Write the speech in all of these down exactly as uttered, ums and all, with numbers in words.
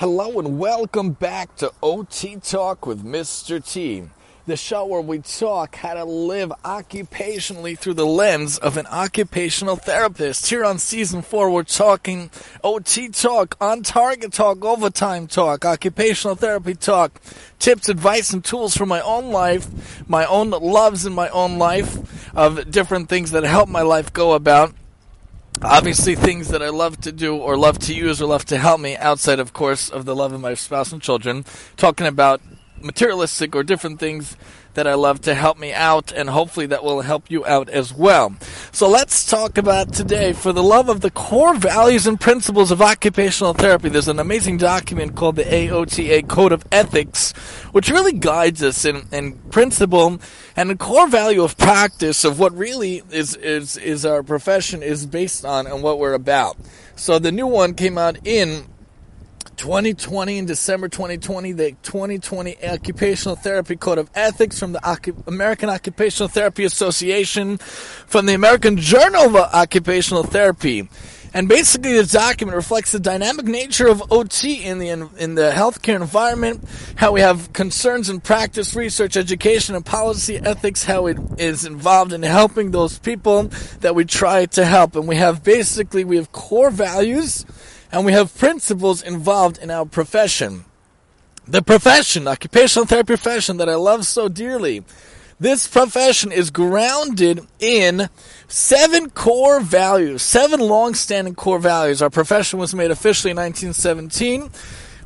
Hello and welcome back to O T Talk with Mister T, the show where we talk how to live occupationally through the lens of an occupational therapist. Here on Season four, we're talking O T Talk, on-target talk, overtime talk, occupational therapy talk, tips, advice, and tools for my own life, my own loves in my own life, of different things that help my life go about. Obviously, things that I love to do or love to use or love to help me outside, of course, of the love of my spouse and children. Talking about materialistic or different things that I love to help me out, and hopefully that will help you out as well. So let's talk about today, for the love of the core values and principles of occupational therapy. There's an amazing document called the A O T A Code of Ethics, which really guides us in, in principle and the core value of practice of what really is, is, is our profession is based on and what we're about. So the new one came out in twenty twenty, in December twenty twenty, the twenty twenty Occupational Therapy Code of Ethics from the American Occupational Therapy Association, from the American Journal of Occupational Therapy. And basically, this document reflects the dynamic nature of O T in the in, in the healthcare environment, how we have concerns in practice, research, education, and policy ethics, how it is involved in helping those people that we try to help. And we have basically, we have core values, and we have principles involved in our profession. The profession, occupational therapy profession that I love so dearly. This profession is grounded in seven core values, seven long-standing core values. Our profession was made officially in nineteen seventeen.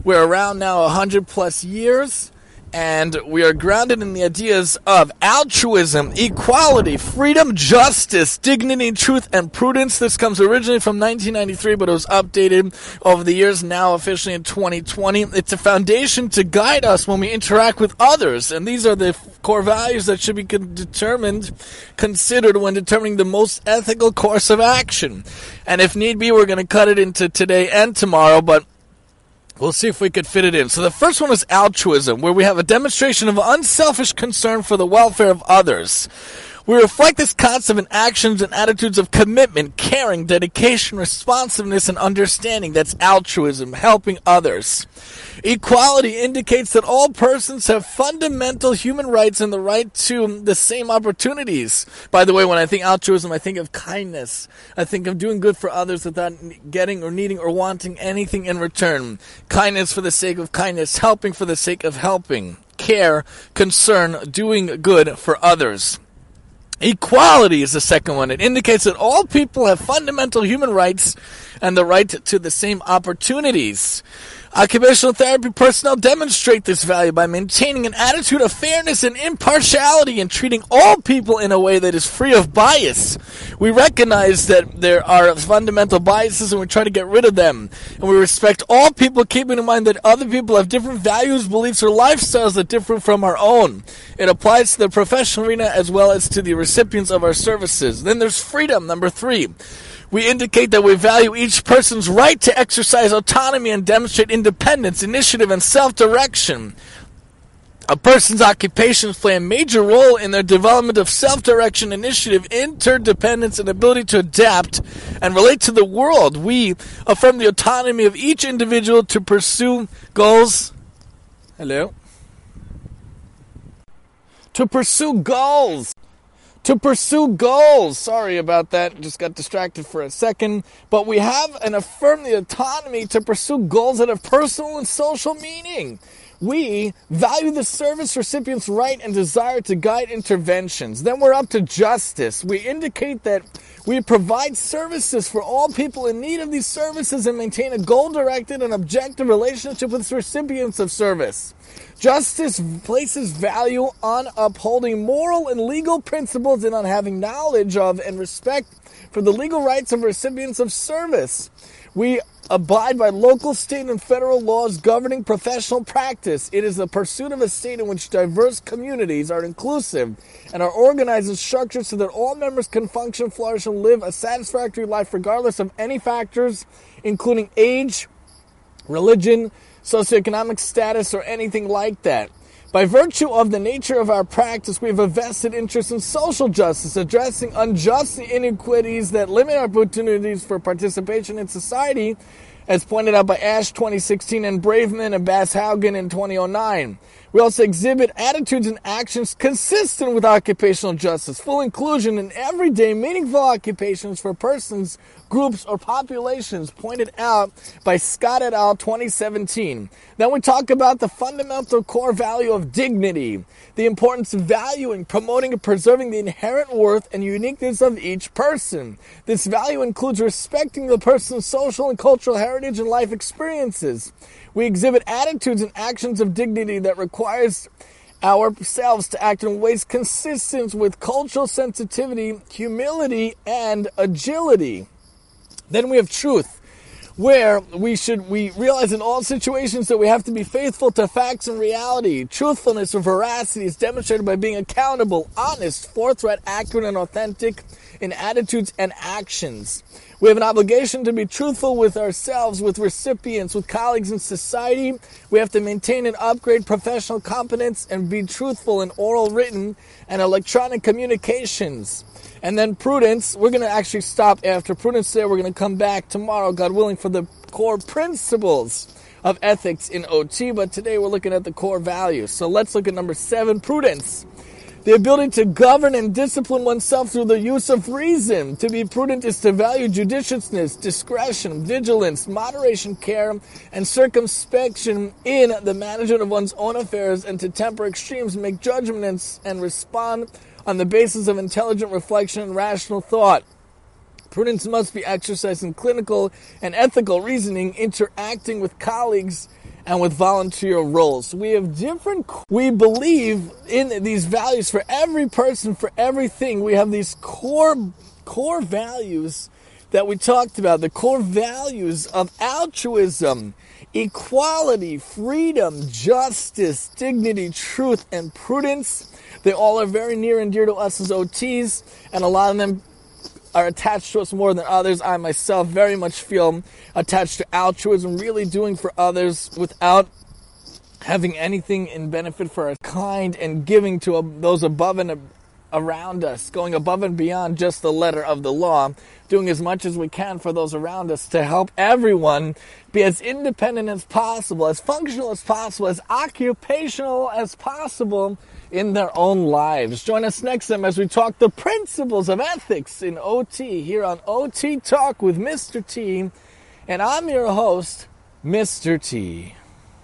We're around now one hundred plus years, and we are grounded in the ideas of altruism, equality, freedom, justice, dignity, truth, and prudence. This comes originally from nineteen ninety-three, but it was updated over the years, now officially in twenty twenty. It's a foundation to guide us when we interact with others, and these are the core values that should be determined, considered when determining the most ethical course of action. And if need be, we're going to cut it into today and tomorrow, but we'll see if we could fit it in. So the first one is altruism, where we have a demonstration of unselfish concern for the welfare of others. We reflect this concept in actions and attitudes of commitment, caring, dedication, responsiveness, and understanding. That's altruism, helping others. Equality indicates that all persons have fundamental human rights and the right to the same opportunities. By the way, when I think altruism, I think of kindness. I think of doing good for others without getting or needing or wanting anything in return. Kindness for the sake of kindness, helping for the sake of helping. Care, concern, doing good for others. Equality is the second one. It indicates that all people have fundamental human rights and the right to the same opportunities. Occupational therapy personnel demonstrate this value by maintaining an attitude of fairness and impartiality and treating all people in a way that is free of bias. We recognize that there are fundamental biases and we try to get rid of them. And we respect all people, keeping in mind that other people have different values, beliefs, or lifestyles that differ from our own. It applies to the professional arena as well as to the recipients of our services. Then there's freedom, number three. We indicate that we value each person's right to exercise autonomy and demonstrate independence, initiative, and self-direction. A person's occupations play a major role in their development of self-direction, initiative, interdependence, and ability to adapt and relate to the world. We affirm the autonomy of each individual to pursue goals. Hello? To pursue goals. To pursue goals. Sorry about that. Just got distracted for a second. But we have and affirm the autonomy to pursue goals that have personal and social meaning. We value the service recipient's right and desire to guide interventions. Then we're up to justice. We indicate that we provide services for all people in need of these services and maintain a goal-directed and objective relationship with recipients of service. Justice places value on upholding moral and legal principles and on having knowledge of and respect for the legal rights of recipients of service. We abide by local, state, and federal laws governing professional practice. It is the pursuit of a state in which diverse communities are inclusive and are organized and structured so that all members can function, flourish, and live a satisfactory life regardless of any factors, including age, religion, socioeconomic status, or anything like that. By virtue of the nature of our practice, we have a vested interest in social justice, addressing unjust inequities that limit our opportunities for participation in society, as pointed out by Ash twenty sixteen and Braveman and Bass-Haugen in twenty oh nine. We also exhibit attitudes and actions consistent with occupational justice, full inclusion in everyday meaningful occupations for persons, groups, or populations, pointed out by Scott et al. twenty seventeen. Then we talk about the fundamental core value of dignity, the importance of valuing, promoting, and preserving the inherent worth and uniqueness of each person. This value includes respecting the person's social and cultural heritage and life experiences. We exhibit attitudes and actions of dignity that requires ourselves to act in ways consistent with cultural sensitivity, humility, and agility. Then we have truth, where we should we realize in all situations that we have to be faithful to facts and reality. Truthfulness or veracity is demonstrated by being accountable, honest, forthright, accurate, and authentic in attitudes and actions. We have an obligation to be truthful with ourselves, with recipients, with colleagues in society. We have to maintain and upgrade professional competence and be truthful in oral, written, and electronic communications. And then prudence, we're going to actually stop after prudence there. We're going to come back tomorrow, God willing, for the core principles of ethics in O T. But today we're looking at the core values. So let's look at number seven, prudence. The ability to govern and discipline oneself through the use of reason. To be prudent is to value judiciousness, discretion, vigilance, moderation, care, and circumspection in the management of one's own affairs, and to temper extremes, make judgments, and respond on the basis of intelligent reflection and rational thought. Prudence must be exercised in clinical and ethical reasoning, interacting with colleagues, and with volunteer roles. We have different, we believe in these values for every person, for everything. We have these core, core values that we talked about, the core values of altruism, equality, freedom, justice, dignity, truth, and prudence. They all are very near and dear to us as O Ts, and a lot of them are attached to us more than others. I myself very much feel attached to altruism, really doing for others without having anything in benefit for our kind, and giving to those above and around us, going above and beyond just the letter of the law, doing as much as we can for those around us to help everyone be as independent as possible, as functional as possible, as occupational as possible in their own lives. Join us next time as we talk the principles of ethics in O T here on O T Talk with Mister T. And I'm your host, Mister T.